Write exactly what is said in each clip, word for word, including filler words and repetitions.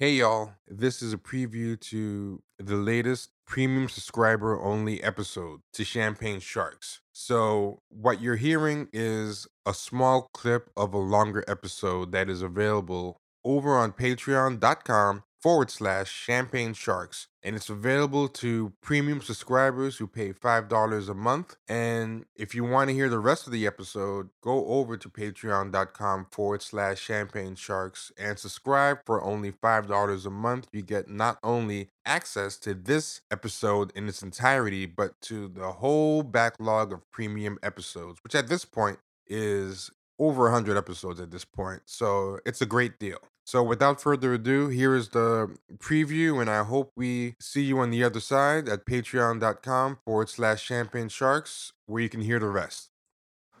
Hey y'all, this is a preview to the latest premium subscriber only episode to Champagne Sharks. So what you're hearing is a small clip of a longer episode that is available over on patreon.com forward slash Champagne Sharks. And it's available to premium subscribers who pay five dollars a month. And if you want to hear the rest of the episode, go over to patreon.com forward slash Champagne Sharks and subscribe for only five dollars a month. You get not only access to this episode in its entirety, but to the whole backlog of premium episodes, which at this point is over one hundred episodes at this point. So it's a great deal. So without further ado, here is the preview, and I hope we see you on the other side at patreon.com forward slash Champagne Sharks, where you can hear the rest.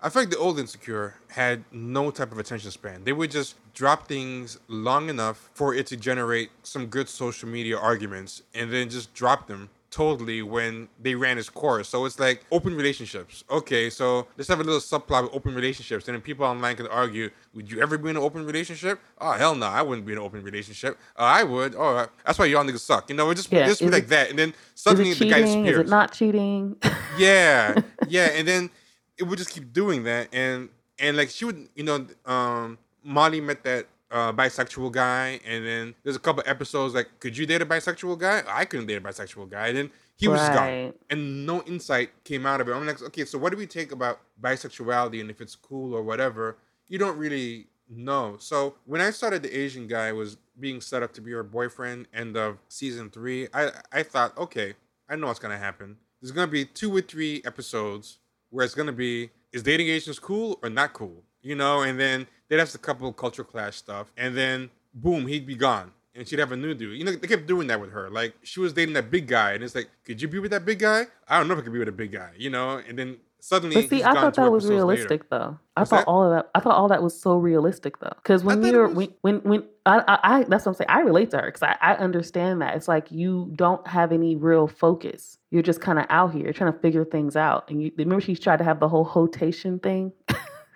I feel like the old Insecure had no type of attention span. They would just drop things long enough for it to generate some good social media arguments and then just drop them totally when they ran its course. So it's like open relationships. Okay, so let's have a little subplot with open relationships. And then people online can argue, would you ever be in an open relationship? Oh, hell no, I wouldn't be in an open relationship. Uh, I would. Oh, that's why y'all niggas suck. You know, it just, yeah, just be it, like that. And then suddenly the guy disappears. Is it not cheating? Yeah, yeah. And then it would just keep doing that. And, and like she would, you know, um, Molly met that Uh, bisexual guy, and then there's a couple episodes like, could you date a bisexual guy? I couldn't date a bisexual guy, and then he was right. Gone, and no insight came out of it. I'm like, okay, so what do we take about bisexuality, and if it's cool or whatever? You don't really know. So when I started, the Asian guy was being set up to be her boyfriend, end of season three. I I thought, okay, I know what's gonna happen. There's gonna be two or three episodes where it's gonna be, is dating Asians cool or not cool? You know, and then they'd have a couple of culture clash stuff, and then boom, he'd be gone, and she'd have a new dude. You know, they kept doing that with her. Like, she was dating that big guy, and it's like, could you be with that big guy? I don't know if I could be with a big guy, you know. And then suddenly, but see, I thought that was realistic, later. though. I What's thought that? all of that. I thought all that was so realistic, though, because when you're was... when when when I, I, I that's what I'm saying. I relate to her because I, I understand that it's like you don't have any real focus. You're just kind of out here trying to figure things out. And you remember she tried to have the whole hotation thing.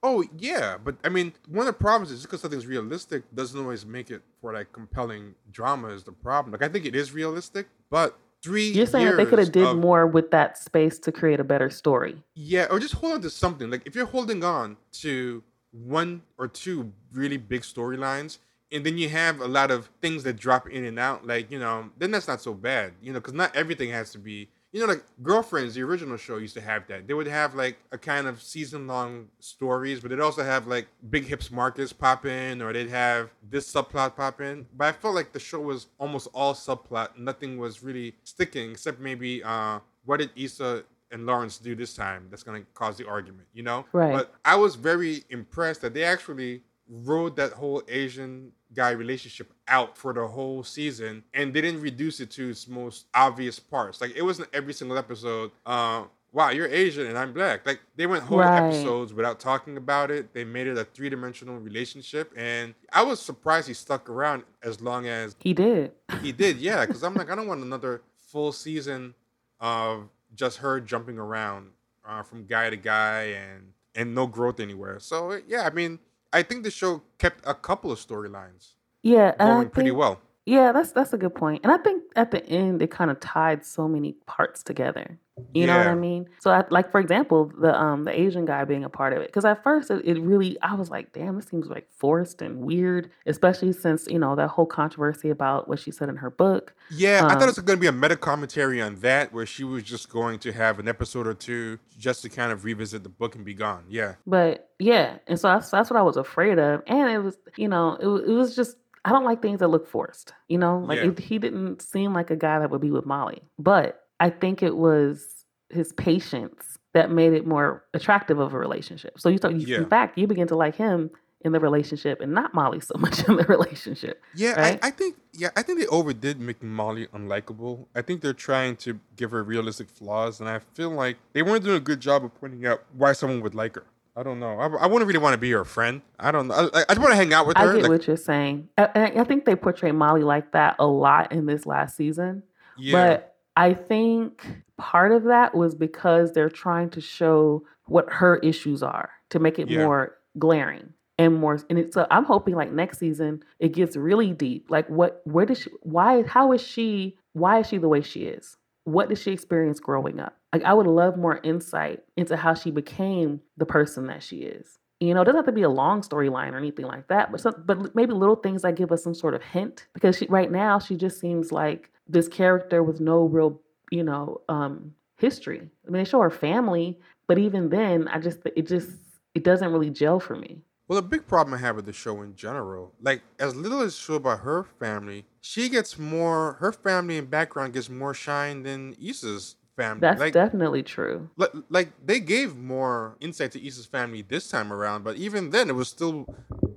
Oh, yeah. But, I mean, one of the problems is just because something's realistic doesn't always make it for, like, compelling drama is the problem. Like, I think it is realistic, but three You're saying years that they could have did of, more with that space to create a better story. Yeah, or just hold on to something. Like, if you're holding on to one or two really big storylines, and then you have a lot of things that drop in and out, like, you know, then that's not so bad. You know, because not everything has to be... You know, like, Girlfriends, the original show, used to have that. They would have, like, a kind of season-long stories, but they'd also have, like, Big Hips Marcus pop in, or they'd have this subplot pop in. But I felt like the show was almost all subplot. Nothing was really sticking, except maybe uh, what did Issa and Lawrence do this time that's going to cause the argument, you know? Right. But I was very impressed that they actually rode that whole Asian guy relationship out for the whole season, and they didn't reduce it to its most obvious parts. Like, it wasn't every single episode, uh, wow, you're Asian and I'm black. Like, they went whole right. episodes without talking about it. They made it a three-dimensional relationship, and I was surprised he stuck around as long as... He did. He did, yeah, because I'm like, I don't want another full season of just her jumping around uh, from guy to guy and, and no growth anywhere. So, yeah, I mean... I think the show kept a couple of storylines yeah, going think, pretty well. Yeah, that's that's a good point. And I think at the end, it kind of tied so many parts together. You yeah. know what I mean? So, I, like, for example, the um the Asian guy being a part of it. Because at first, it, it really, I was like, damn, this seems like forced and weird. Especially since, you know, that whole controversy about what she said in her book. Yeah, um, I thought it was going to be a meta-commentary on that, where she was just going to have an episode or two just to kind of revisit the book and be gone. Yeah. But, yeah. And so that's, that's what I was afraid of. And it was, you know, it, it was just, I don't like things that look forced. You know? Like, yeah. it, he didn't seem like a guy that would be with Molly. But... I think it was his patience that made it more attractive of a relationship. So you thought, yeah. in fact, you begin to like him in the relationship and not Molly so much in the relationship. Yeah, right? I, I think yeah, I think they overdid making Molly unlikable. I think they're trying to give her realistic flaws, and I feel like they weren't doing a good job of pointing out why someone would like her. I don't know. I, I wouldn't really want to be her friend. I don't know. I, I just want to hang out with her. I get like, what you're saying. I, I think they portray Molly like that a lot in this last season. Yeah. But I think part of that was because they're trying to show what her issues are to make it yeah. more glaring. and more. And it, so I'm hoping like next season, it gets really deep. Like what, where does she, why, how is she, why is she the way she is? What did she experience growing up? Like I would love more insight into how she became the person that she is. You know, it doesn't have to be a long storyline or anything like that, but some, but maybe little things that give us some sort of hint, because she, right now she just seems like this character with no real, you know, um, history. I mean, they show her family, but even then, I just, it just, it doesn't really gel for me. Well, a big problem I have with the show in general, like as little as shown by her family, she gets more, her family and background gets more shine than Issa's family. That's like, definitely true. Like, like they gave more insight to Issa's family this time around, but even then it was still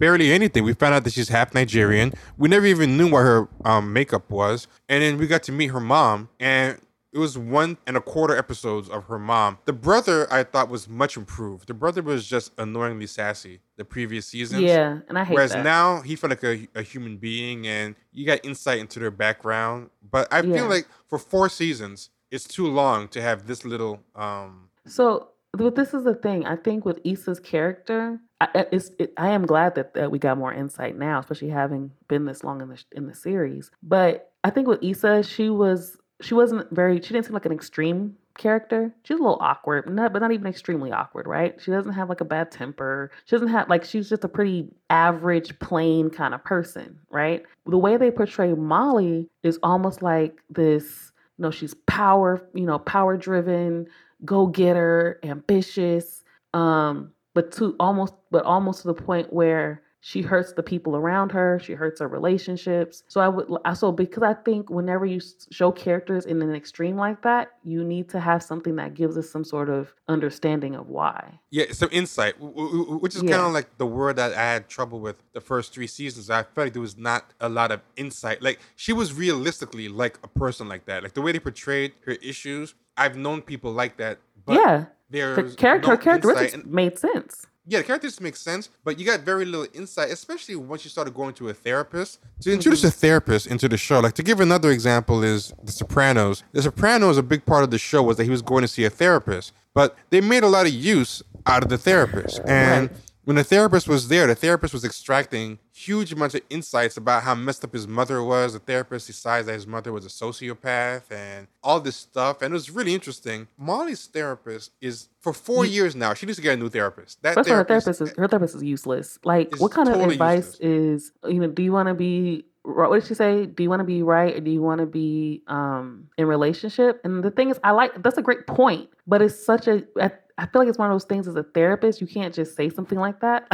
barely anything. We found out that she's half Nigerian. We never even knew what her um, makeup was. And then we got to meet her mom, and it was one and a quarter episodes of her mom. The brother I thought was much improved. The brother was just annoyingly sassy the previous seasons. Yeah, and I hate Whereas that. Whereas now he felt like a, a human being, and you got insight into their background. But I yeah. feel like for four seasons, it's too long to have this little... Um... So, but this is the thing. I think with Issa's character, I, it's, it, I am glad that, that we got more insight now, especially having been this long in the in the series. But I think with Issa, she was... She wasn't very, she didn't seem like an extreme character. She was a little awkward, not, but not even extremely awkward, right? She doesn't have like a bad temper. She doesn't have, like, she's just a pretty average, plain kind of person, right? The way they portray Molly is almost like this, you know, she's power, you know, power driven, go-getter, ambitious, um, but to almost, but almost to the point where she hurts the people around her. She hurts her relationships. So I would, so because I think whenever you show characters in an extreme like that, you need to have something that gives us some sort of understanding of why. Yeah, some insight, which is yeah. kind of like the word that I had trouble with the first three seasons. I felt like there was not a lot of insight. Like she was realistically like a person like that. Like the way they portrayed her issues. I've known people like that. But yeah, there's the character, no characteristics insight. Made sense. Yeah, the characters make sense, but you got very little insight, especially once you started going to a therapist. To introduce mm-hmm. a therapist into the show, like to give another example is The Sopranos. The Sopranos, a big part of the show was that he was going to see a therapist, but they made a lot of use out of the therapist. And right. when the therapist was there, the therapist was extracting huge amounts of insights about how messed up his mother was. The therapist decides that his mother was a sociopath and all this stuff. And it was really interesting. Molly's therapist is, for four you, years now, she needs to get a new therapist. That That's therapist, her, therapist is, her therapist is useless. Like, is what kind totally of advice useless. Is, you know, do you want to be... What did she say? Do you want to be right or do you want to be um, in relationship? And the thing is, I like, that's a great point, but it's such a, I, I feel like it's one of those things as a therapist, you can't just say something like that.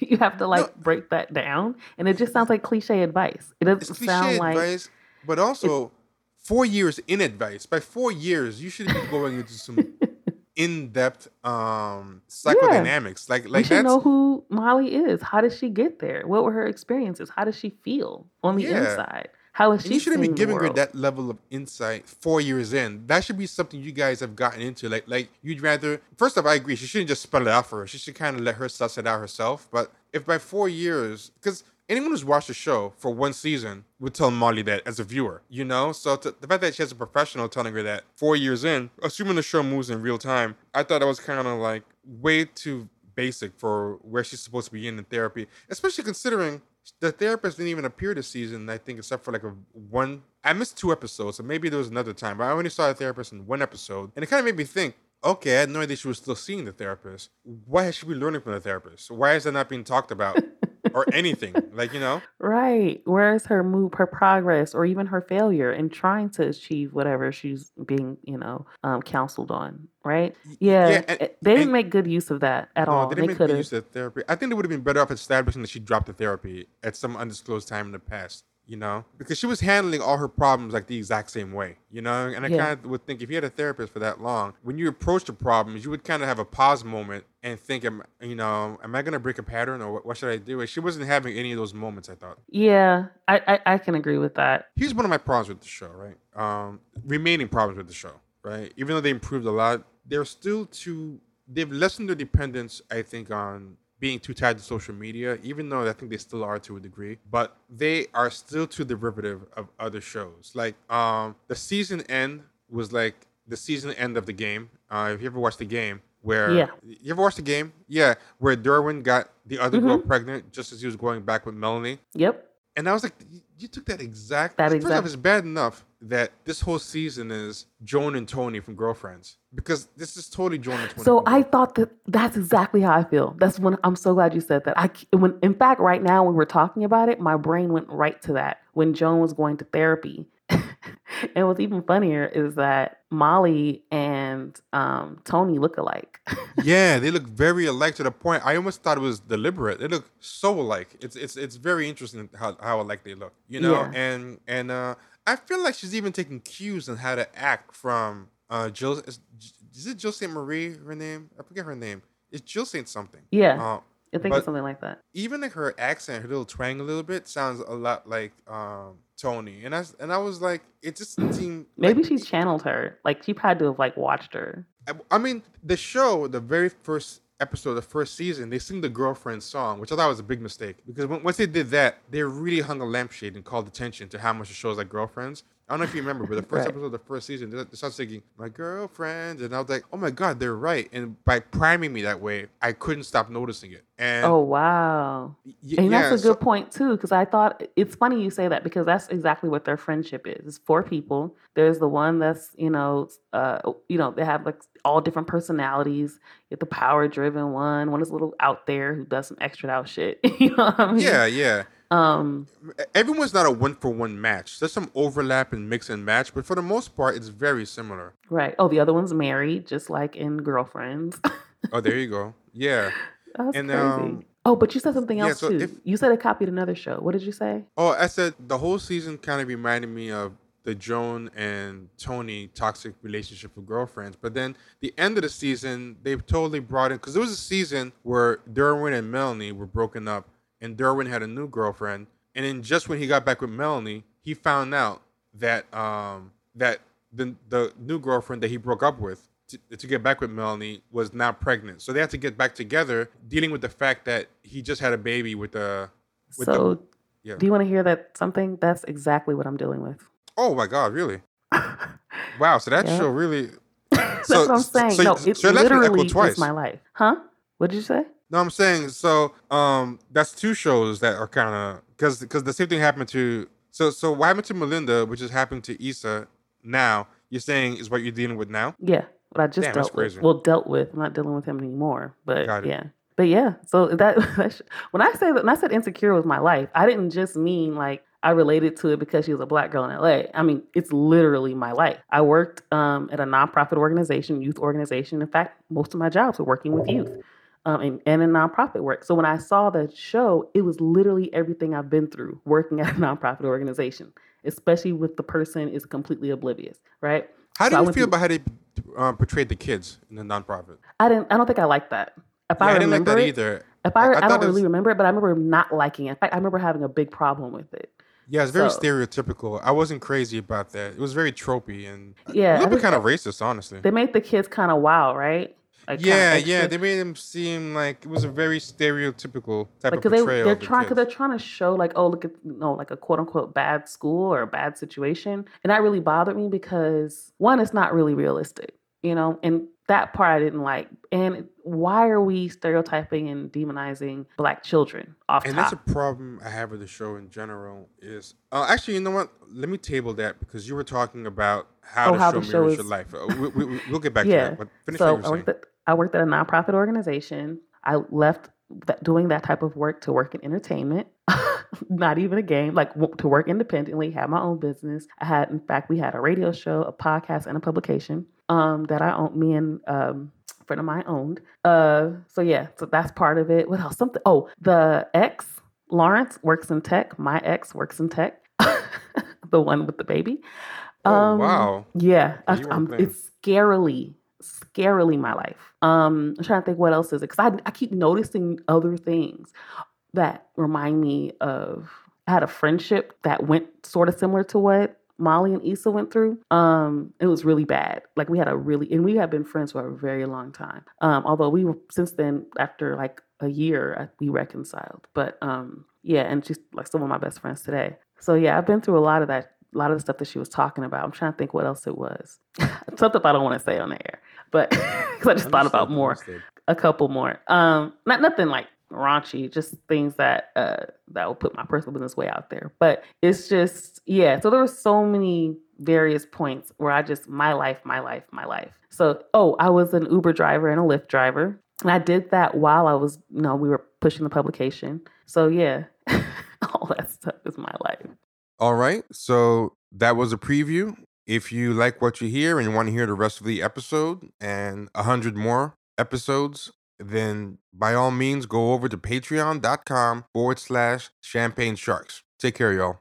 You have to like no. break that down. And it just sounds like cliche advice. It doesn't it's sound like advice, but also four years in advice. By four years, you should be going into some in-depth um, psychodynamics. Yeah. Like, like you should know who Molly is. How did she get there? What were her experiences? How does she feel on the yeah. inside? How is she? You shouldn't be giving her that level of insight four years in. That should be something you guys have gotten into. Like, like you'd rather. First off, I agree. She shouldn't just spell it out for her. She should kind of let her suss it out herself. But if by four years, because anyone who's watched the show for one season would tell Molly that as a viewer, you know? So to, the fact that she has a professional telling her that four years in, assuming the show moves in real time, I thought that was kind of like way too basic for where she's supposed to be in the therapy, especially considering the therapist didn't even appear this season, I think, except for like a one... I missed two episodes, so maybe there was another time, but I only saw the therapist in one episode, and it kind of made me think, okay, I had no idea she was still seeing the therapist. What has she been learning from the therapist? Why is that not being talked about? Or anything, like, you know? Right. Where's her move, her progress, or even her failure in trying to achieve whatever she's being, you know, um, counseled on, right? Yeah. yeah and, they didn't and, make good use of that at no, all. They didn't they make could've. good use of therapy. I think they would have been better off establishing that she dropped the therapy at some undisclosed time in the past, you know? Because she was handling all her problems like the exact same way, you know? And I yeah. kind of would think if you had a therapist for that long, when you approach the problems, you would kind of have a pause moment and think, you know, am I going to break a pattern or what should I do? She wasn't having any of those moments, I thought. Yeah, I, I, I can agree with that. Here's one of my problems with the show, right? Um, remaining problems with the show, right? Even though they improved a lot, they're still too, they've lessened their dependence, I think, on being too tied to social media, even though I think they still are to a degree, but they are still too derivative of other shows. Like um, the season end was like the season end of The Game. Uh, if you ever watched The Game, where yeah. you ever watched The Game? Yeah, where Derwin got the other mm-hmm. girl pregnant just as he was going back with Melanie. Yep. And I was like, you took that exact. That exact. First off, it's bad enough that this whole season is Joan and Tony from Girlfriends, because this is totally Joan and Tony. So I thought that that's exactly how I feel. That's when I'm so glad you said that. I when in fact right now when we're talking about it, my brain went right to that when Joan was going to therapy. And what's even funnier is that Molly and um, Tony look alike. Yeah, they look very alike to the point I almost thought it was deliberate. They look so alike. It's it's it's very interesting how, how alike they look, you know. Yeah. And and uh, I feel like she's even taking cues on how to act from uh, Jill. Is, is it Jill Saint Marie? Her name? I forget her name. It's Jill Saint something. Yeah. Uh, I think but it's something like that. Even like her accent, her little twang a little bit, sounds a lot like um, Tony. And I, and I was like, it just seemed... Maybe like, she channeled her. Like, she had to have, like, watched her. I, I mean, the show, the very first episode of the first season, they sing the Girlfriend song, which I thought was a big mistake. Because when, once they did that, they really hung a lampshade and called attention to how much the show is like Girlfriends. I don't know if you remember, but the first right. episode of the first season, they started singing, my girlfriend. And I was like, oh, my God, they're right. And by priming me that way, I couldn't stop noticing it. And oh, wow. Y- and yeah, that's a so- good point, too, because I thought it's funny you say that, because that's exactly what their friendship is. It's four people. There's the one that's, you know, uh, you know, they have like all different personalities. You have the power driven one. One is a little out there who does some extra out shit. You know what I mean? Yeah, yeah. Um, Everyone's not a one-for-one match. There's some overlap and mix and match, but for the most part, it's very similar. Right. Oh, the other one's married, just like in Girlfriends. Oh, there you go. Yeah. That's and, crazy. Um, oh, but you said something else, yeah, so too. If, you said it copied another show. What did you say? Oh, I said the whole season kind of reminded me of the Joan and Tony toxic relationship with Girlfriends. But then the end of the season, they've totally brought in... Because there was a season where Derwin and Melanie were broken up, and Derwin had a new girlfriend. And then just when he got back with Melanie, he found out that um, that the the new girlfriend that he broke up with to, to get back with Melanie was now pregnant. So they had to get back together, dealing with the fact that he just had a baby with a... With so the, yeah. Do you want to hear that something? That's exactly what I'm dealing with. Oh, my God, really? Wow, so that yeah. show really... That's so, what I'm saying. So, no, so it literally is my life. Huh? What did you say? No, I'm saying, so um, that's two shows that are kind of, because because the same thing happened to, so so what happened to Melinda, which is happening to Issa now, you're saying is what you're dealing with now? Yeah, what I just Damn, dealt with. Well, dealt with. I'm not dealing with him anymore, but yeah. But yeah, so that, that when I say that, when I said Insecure was my life, I didn't just mean like, I related to it because she was a black girl in L A. I mean, it's literally my life. I worked um, at a nonprofit organization, youth organization. In fact, most of my jobs were working with youth. Um, and, and in nonprofit work. So when I saw the show, it was literally everything I've been through working at a nonprofit organization, especially with the person is completely oblivious, right? How do so you feel through, about how they um, portrayed the kids in the nonprofit? I didn't. I don't think I liked that. If yeah, I, I didn't like that it, either. If I, I, I, I don't was, really remember it, but I remember not liking it. In fact, I remember having a big problem with it. Yeah, it's very so, stereotypical. I wasn't crazy about that. It was very tropey and yeah, a little I bit kind of racist, honestly. They made the kids kind of wild, right? Like yeah, kind of yeah. They made them seem like it was a very stereotypical type like, of portrayal. They, they're trying, because they're trying to show like, oh, look at you know, like a quote unquote bad school or a bad situation, and that really bothered me because one, it's not really realistic, you know, and that part I didn't like. And why are we stereotyping and demonizing black children off top? And that's a problem I have with the show in general. Is uh, actually, you know what? Let me table that because you were talking about how oh, the how show the mirrors show is... your life. We, we, we, we'll get back yeah. to that. But finish so what you were saying. I worked at a nonprofit organization. I left that, doing that type of work to work in entertainment, not even a game, like w- to work independently, had my own business. I had, in fact, we had a radio show, a podcast, and a publication um, that I owned, me and um, a friend of mine owned. Uh, so yeah, so that's part of it. What else? Something. Oh, the ex, Lawrence, works in tech. My ex works in tech. The one with the baby. Um, oh, wow. Yeah. I, um, it's scarily. Scarily my life. Um, I'm trying to think what else is it, because I, I keep noticing other things that remind me of, I had a friendship that went sort of similar to what Molly and Issa went through. Um, it was really bad. Like we had a really, and we have been friends for a very long time. Um, although we were, since then, after like a year, we reconciled. But um, yeah, and she's like still one of my best friends today. So yeah, I've been through a lot of that, a lot of the stuff that she was talking about. I'm trying to think what else it was. Something I don't want to say on the air. but because I just understood, thought about more, understood. a couple more. Um, not nothing like raunchy, just things that uh, that will put my personal business way out there. But it's just, yeah. So there were so many various points where I just, my life, my life, my life. So, oh, I was an Uber driver and a Lyft driver. And I did that while I was, you know, we were pushing the publication. So, yeah, all that stuff is my life. All right. So that was a preview. If you like what you hear and you want to hear the rest of the episode and a hundred more episodes, then by all means, go over to patreon dot com forward slash champagne sharks. Take care, y'all.